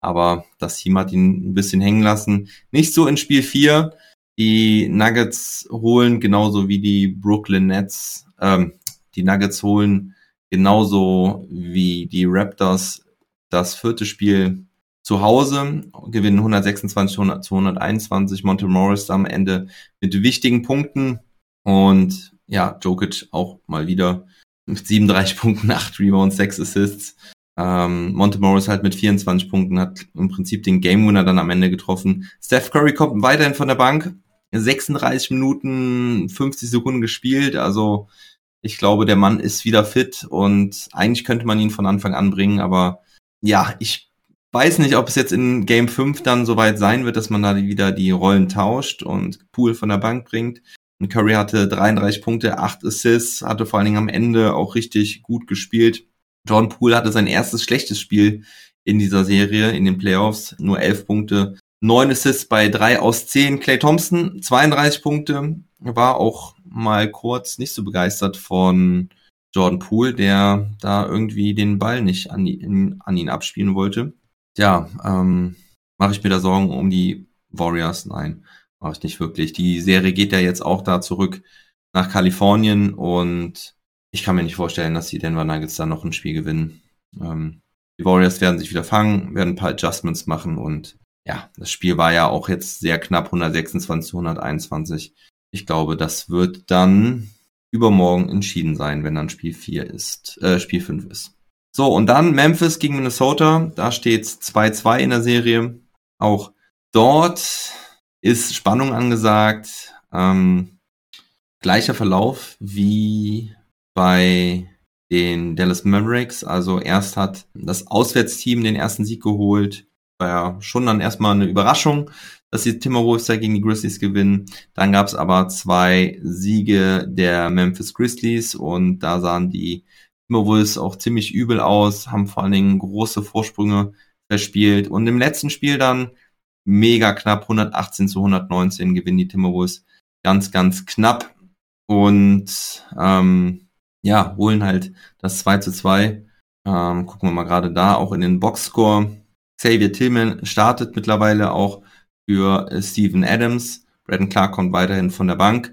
aber das Team hat ihn ein bisschen hängen lassen. Nicht so in Spiel vier, die Nuggets holen genauso wie die Brooklyn Nets, ähm, die Nuggets holen genauso wie die Raptors das vierte Spiel zu Hause, gewinnen hundertsechsundzwanzig zu hunderteinundzwanzig, Monte Morris am Ende mit wichtigen Punkten und ja, Jokic auch mal wieder mit siebenunddreißig Punkten, acht Rebounds, sechs Assists. Ähm, Monte Morris halt mit vierundzwanzig Punkten, hat im Prinzip den Game-Winner dann am Ende getroffen. Steph Curry kommt weiterhin von der Bank, sechsunddreißig Minuten, fünfzig Sekunden gespielt, also ich glaube, der Mann ist wieder fit und eigentlich könnte man ihn von Anfang an bringen, aber ja, ich weiß nicht, ob es jetzt in Game fünf dann soweit sein wird, dass man da wieder die Rollen tauscht und Poole von der Bank bringt. Und Curry hatte dreiunddreißig Punkte, acht Assists, hatte vor allen Dingen am Ende auch richtig gut gespielt. Jordan Poole hatte sein erstes schlechtes Spiel in dieser Serie, in den Playoffs, nur elf Punkte, neun Assists bei drei aus zehn. Klay Thompson, zweiunddreißig Punkte, war auch mal kurz nicht so begeistert von Jordan Poole, der da irgendwie den Ball nicht an, die, an ihn abspielen wollte. Ja, ähm, mache ich mir da Sorgen um die Warriors? Nein, mache ich nicht wirklich. Die Serie geht ja jetzt auch da zurück nach Kalifornien und ich kann mir nicht vorstellen, dass die Denver Nuggets dann noch ein Spiel gewinnen. Ähm, die Warriors werden sich wieder fangen, werden ein paar Adjustments machen und ja, das Spiel war ja auch jetzt sehr knapp, hundertsechsundzwanzig zu hunderteinundzwanzig. Ich glaube, das wird dann übermorgen entschieden sein, wenn dann Spiel vier ist, äh, Spiel fünf ist. So, und dann Memphis gegen Minnesota, da steht's zwei zwei in der Serie. Auch dort ist Spannung angesagt. Ähm, gleicher Verlauf wie bei den Dallas Mavericks. Also erst hat das Auswärtsteam den ersten Sieg geholt. War ja schon dann erstmal eine Überraschung, dass die Timberwolves da gegen die Grizzlies gewinnen. Dann gab's aber zwei Siege der Memphis Grizzlies und da sahen die Timberwolves auch ziemlich übel aus, haben vor allen Dingen große Vorsprünge verspielt und im letzten Spiel dann mega knapp, hundertachtzehn zu hundertneunzehn gewinnen die Timberwolves ganz, ganz knapp und ähm, ja, holen halt das zwei zu zwei. Ähm, gucken wir mal gerade da auch in den Boxscore. Xavier Tillman startet mittlerweile auch für Steven Adams. Brandon Clark kommt weiterhin von der Bank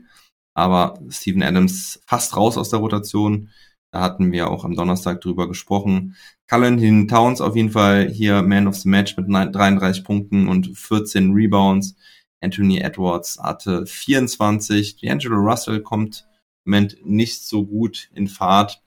aber Steven Adams fast raus aus der Rotation. Da hatten wir auch am Donnerstag drüber gesprochen. Karl-Anthony Towns auf jeden Fall hier Man of the Match mit dreiunddreißig Punkten und vierzehn Rebounds. Anthony Edwards hatte vierundzwanzig. D'Angelo Russell kommt im Moment nicht so gut in Fahrt.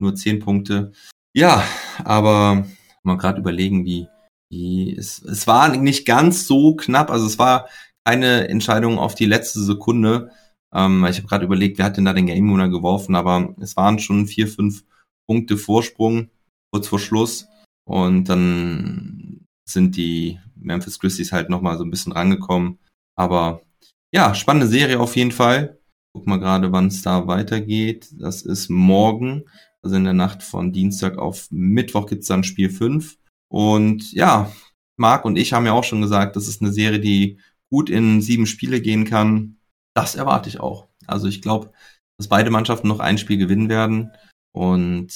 Nur zehn Punkte. Ja, aber mal gerade überlegen, wie, wie es, es war nicht ganz so knapp. Also es war eine Entscheidung auf die letzte Sekunde. Ähm, ich habe gerade überlegt, wer hat denn da den Game-Winner geworfen? Aber es waren schon vier, fünf Punkte Vorsprung kurz vor Schluss. Und dann sind die Memphis Grizzlies halt nochmal so ein bisschen rangekommen. Aber ja, spannende Serie auf jeden Fall. Guck mal gerade, wann es da weitergeht. Das ist morgen, also in der Nacht von Dienstag auf Mittwoch gibt's dann Spiel fünf. Und ja, Marc und ich haben ja auch schon gesagt, das ist eine Serie, die gut in sieben Spiele gehen kann. Das erwarte ich auch. Also ich glaube, dass beide Mannschaften noch ein Spiel gewinnen werden. Und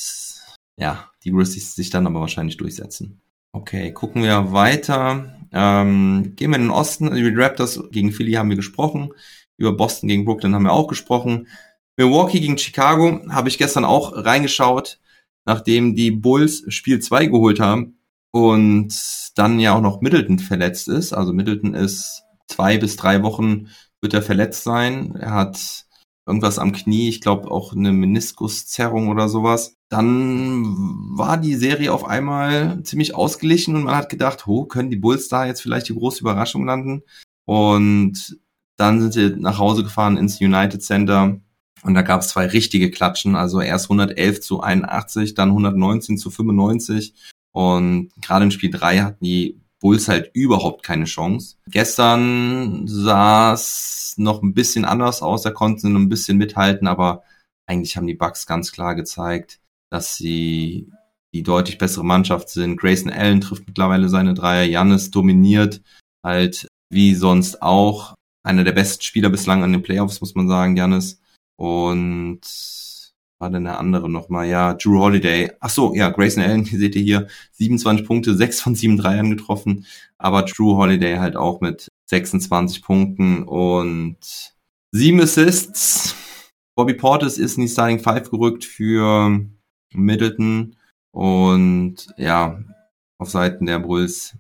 ja, die Grizzlies sich dann aber wahrscheinlich durchsetzen. Okay, gucken wir weiter. Ähm, gehen wir in den Osten. Über die Raptors gegen Philly haben wir gesprochen. Über Boston gegen Brooklyn haben wir auch gesprochen. Milwaukee gegen Chicago habe ich gestern auch reingeschaut, nachdem die Bulls Spiel zwei geholt haben und dann ja auch noch Middleton verletzt ist. Also Middleton ist zwei bis drei Wochen, wird er verletzt sein. Er hat irgendwas am Knie, ich glaube auch eine Meniskuszerrung oder sowas. Dann war die Serie auf einmal ziemlich ausgeglichen und man hat gedacht, oh, können die Bulls da jetzt vielleicht die große Überraschung landen? Und dann sind sie nach Hause gefahren ins United Center und da gab es zwei richtige Klatschen, also erst hundertelf zu einundachtzig, dann hundertneunzehn zu fünfundneunzig und gerade im Spiel drei hatten die Bulls halt überhaupt keine Chance. Gestern sah es noch ein bisschen anders aus, da konnten sie noch ein bisschen mithalten, aber eigentlich haben die Bucks ganz klar gezeigt, dass sie die deutlich bessere Mannschaft sind. Grayson Allen trifft mittlerweile seine Dreier, Giannis dominiert halt wie sonst auch. Einer der besten Spieler bislang an den Playoffs, muss man sagen, Giannis. Und war denn der andere nochmal? Ja, Drew Holiday. Ach so, ja, Grayson Allen, seht ihr hier, siebenundzwanzig Punkte, sechs von sieben Dreiern getroffen. Aber Drew Holiday halt auch mit sechsundzwanzig Punkten und sieben Assists. Bobby Portis ist in die Starting Five gerückt für Middleton. Und ja, auf Seiten der Bulls,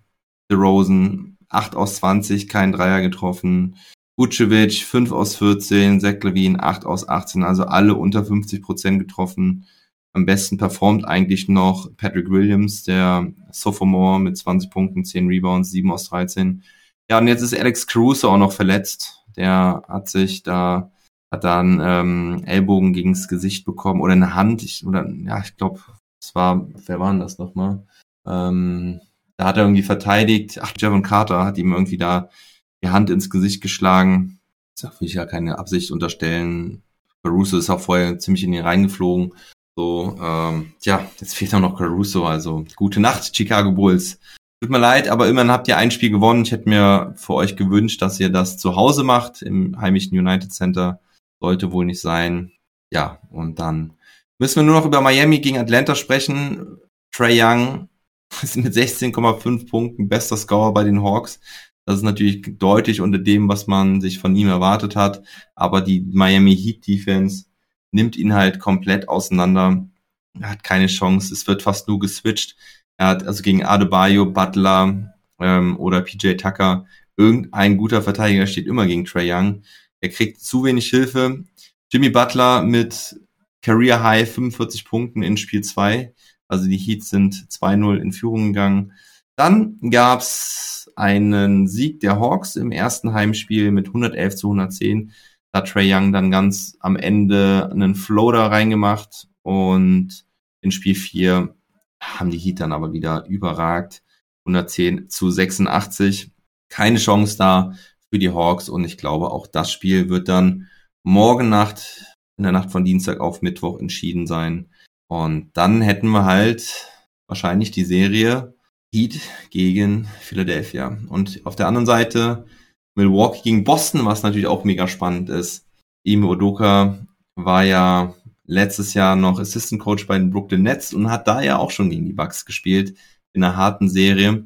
DeRozan, acht aus zwanzig, kein Dreier getroffen. Vucevic, fünf aus vierzehn, Zach Levine, acht aus achtzehn, also alle unter fünfzig Prozent getroffen. Am besten performt eigentlich noch Patrick Williams, der Sophomore mit zwanzig Punkten, zehn Rebounds, sieben aus dreizehn. Ja, und jetzt ist Alex Caruso auch noch verletzt. Der hat sich da, hat da einen ähm, Ellbogen gegens Gesicht bekommen oder eine Hand. Ich, oder ja, ich glaube, es war, wer war denn das nochmal? Ähm, da hat er irgendwie verteidigt. Ach, Javon Carter hat ihm irgendwie da die Hand ins Gesicht geschlagen. Das will ich ja keine Absicht unterstellen. Caruso ist auch vorher ziemlich in ihn reingeflogen. So, ähm, tja, jetzt fehlt auch noch Caruso. Also, gute Nacht, Chicago Bulls. Tut mir leid, aber immerhin habt ihr ein Spiel gewonnen. Ich hätte mir für euch gewünscht, dass ihr das zu Hause macht, im heimischen United Center. Sollte wohl nicht sein. Ja, und dann müssen wir nur noch über Miami gegen Atlanta sprechen. Trae Young ist mit sechzehn Komma fünf Punkten bester Scorer bei den Hawks. Das ist natürlich deutlich unter dem, was man sich von ihm erwartet hat. Aber die Miami Heat Defense nimmt ihn halt komplett auseinander. Er hat keine Chance. Es wird fast nur geswitcht. Er hat also gegen Adebayo, Butler ähm, oder P J Tucker. Irgendein guter Verteidiger steht immer gegen Trae Young. Er kriegt zu wenig Hilfe. Jimmy Butler mit Career High fünfundvierzig Punkten in Spiel zwei. Also die Heat sind zwei null in Führung gegangen. Dann gab's einen Sieg der Hawks im ersten Heimspiel mit hundertelf zu hundertzehn. Da hat Trae Young dann ganz am Ende einen Floater reingemacht und in Spiel vier haben die Heat dann aber wieder überragt. hundertzehn zu sechsundachtzig. Keine Chance da für die Hawks und ich glaube auch das Spiel wird dann morgen Nacht, in der Nacht von Dienstag auf Mittwoch entschieden sein. Und dann hätten wir halt wahrscheinlich die Serie Heat gegen Philadelphia. Und auf der anderen Seite Milwaukee gegen Boston, was natürlich auch mega spannend ist. Ime Udoka war ja letztes Jahr noch Assistant Coach bei den Brooklyn Nets und hat da ja auch schon gegen die Bucks gespielt in einer harten Serie.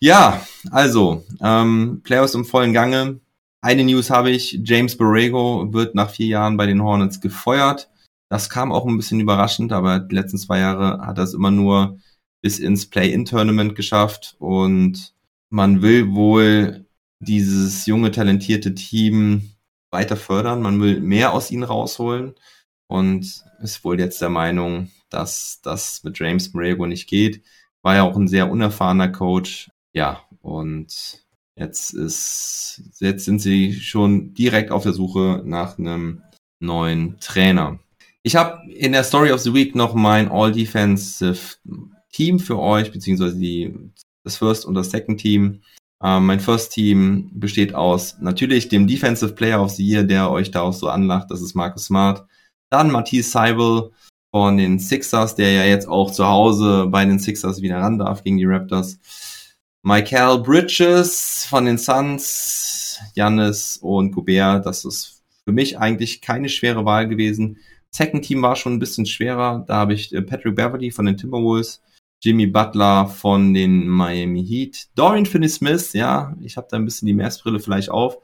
Ja, also ähm, Playoffs im vollen Gange. Eine News habe ich, James Borrego wird nach vier Jahren bei den Hornets gefeuert. Das kam auch ein bisschen überraschend, aber die letzten zwei Jahre hat er es immer nur bis ins Play-in-Tournament geschafft und man will wohl dieses junge, talentierte Team weiter fördern, man will mehr aus ihnen rausholen und ist wohl jetzt der Meinung, dass das mit James Borrego nicht geht. War ja auch ein sehr unerfahrener Coach, ja, und jetzt ist, jetzt sind sie schon direkt auf der Suche nach einem neuen Trainer. Ich habe in der Story of the Week noch mein All-Defensive Team für euch, beziehungsweise die, das First und das Second Team. Ähm, mein First Team besteht aus natürlich dem Defensive Player of the Year, der euch da auch so anlacht, das ist Marcus Smart. Dann Matisse Thybulle von den Sixers, der ja jetzt auch zu Hause bei den Sixers wieder ran darf gegen die Raptors. Mikal Bridges von den Suns, Giannis und Gobert, das ist für mich eigentlich keine schwere Wahl gewesen. Second Team war schon ein bisschen schwerer, da habe ich Patrick Beverley von den Timberwolves, Jimmy Butler von den Miami Heat, Dorian Finney-Smith, ja, ich habe da ein bisschen die Mavs-Brille vielleicht auf,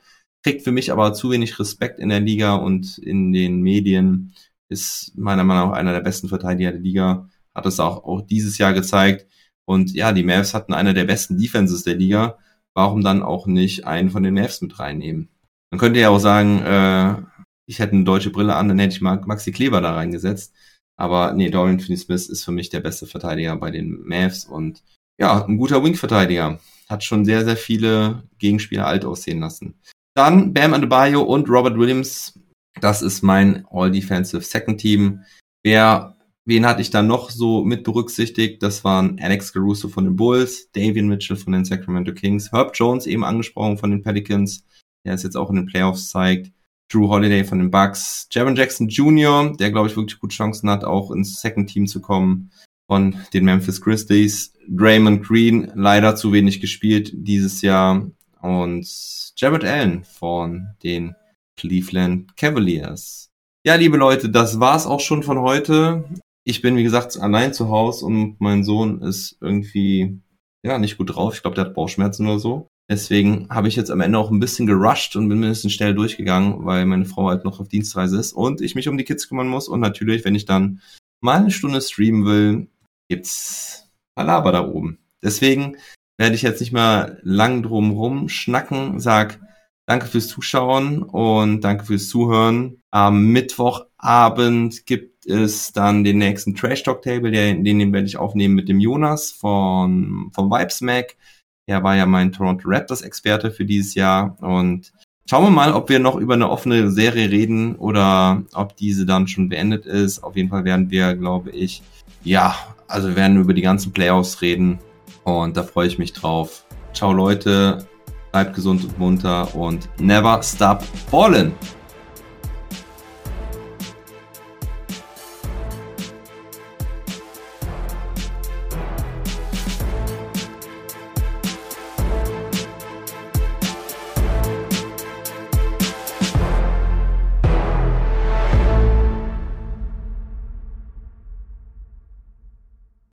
kriegt für mich aber zu wenig Respekt in der Liga und in den Medien, ist meiner Meinung nach einer der besten Verteidiger der Liga, hat es auch, auch dieses Jahr gezeigt und ja, die Mavs hatten einer der besten Defenses der Liga, warum dann auch nicht einen von den Mavs mit reinnehmen? Man könnte ja auch sagen, äh, ich hätte eine deutsche Brille an, dann hätte ich Maxi Kleber da reingesetzt. Aber nee, Dorian Finney-Smith ist für mich der beste Verteidiger bei den Mavs und ja, ein guter Wing-Verteidiger. Hat schon sehr, sehr viele Gegenspieler alt aussehen lassen. Dann Bam Adebayo und Robert Williams. Das ist mein All-Defensive Second Team. Wer, wen hatte ich da noch so mit berücksichtigt? Das waren Alex Caruso von den Bulls, Davion Mitchell von den Sacramento Kings, Herb Jones eben angesprochen von den Pelicans, der es jetzt auch in den Playoffs zeigt. Drew Holiday von den Bucks, Jaren Jackson Junior, der, glaube ich, wirklich gute Chancen hat, auch ins Second Team zu kommen von den Memphis Grizzlies. Draymond Green, leider zu wenig gespielt dieses Jahr. Und Jarrett Allen von den Cleveland Cavaliers. Ja, liebe Leute, das war's auch schon von heute. Ich bin, wie gesagt, allein zu Hause und mein Sohn ist irgendwie ja nicht gut drauf. Ich glaube, der hat Bauchschmerzen oder so. Deswegen habe ich jetzt am Ende auch ein bisschen gerusht und bin ein bisschen schnell durchgegangen, weil meine Frau halt noch auf Dienstreise ist und ich mich um die Kids kümmern muss. Und natürlich, wenn ich dann mal eine Stunde streamen will, gibt's Palaver da oben. Deswegen werde ich jetzt nicht mehr lang drum rum schnacken. Sag danke fürs Zuschauen und danke fürs Zuhören. Am Mittwochabend gibt es dann den nächsten Trash Talk Table, den, den werde ich aufnehmen mit dem Jonas von, vom Vibesmack. Er war ja mein Toronto Raptors-Experte für dieses Jahr und schauen wir mal, ob wir noch über eine offene Serie reden oder ob diese dann schon beendet ist. Auf jeden Fall werden wir, glaube ich, ja, also wir werden über die ganzen Playoffs reden und da freue ich mich drauf. Ciao Leute, bleibt gesund und munter und never stop ballin'!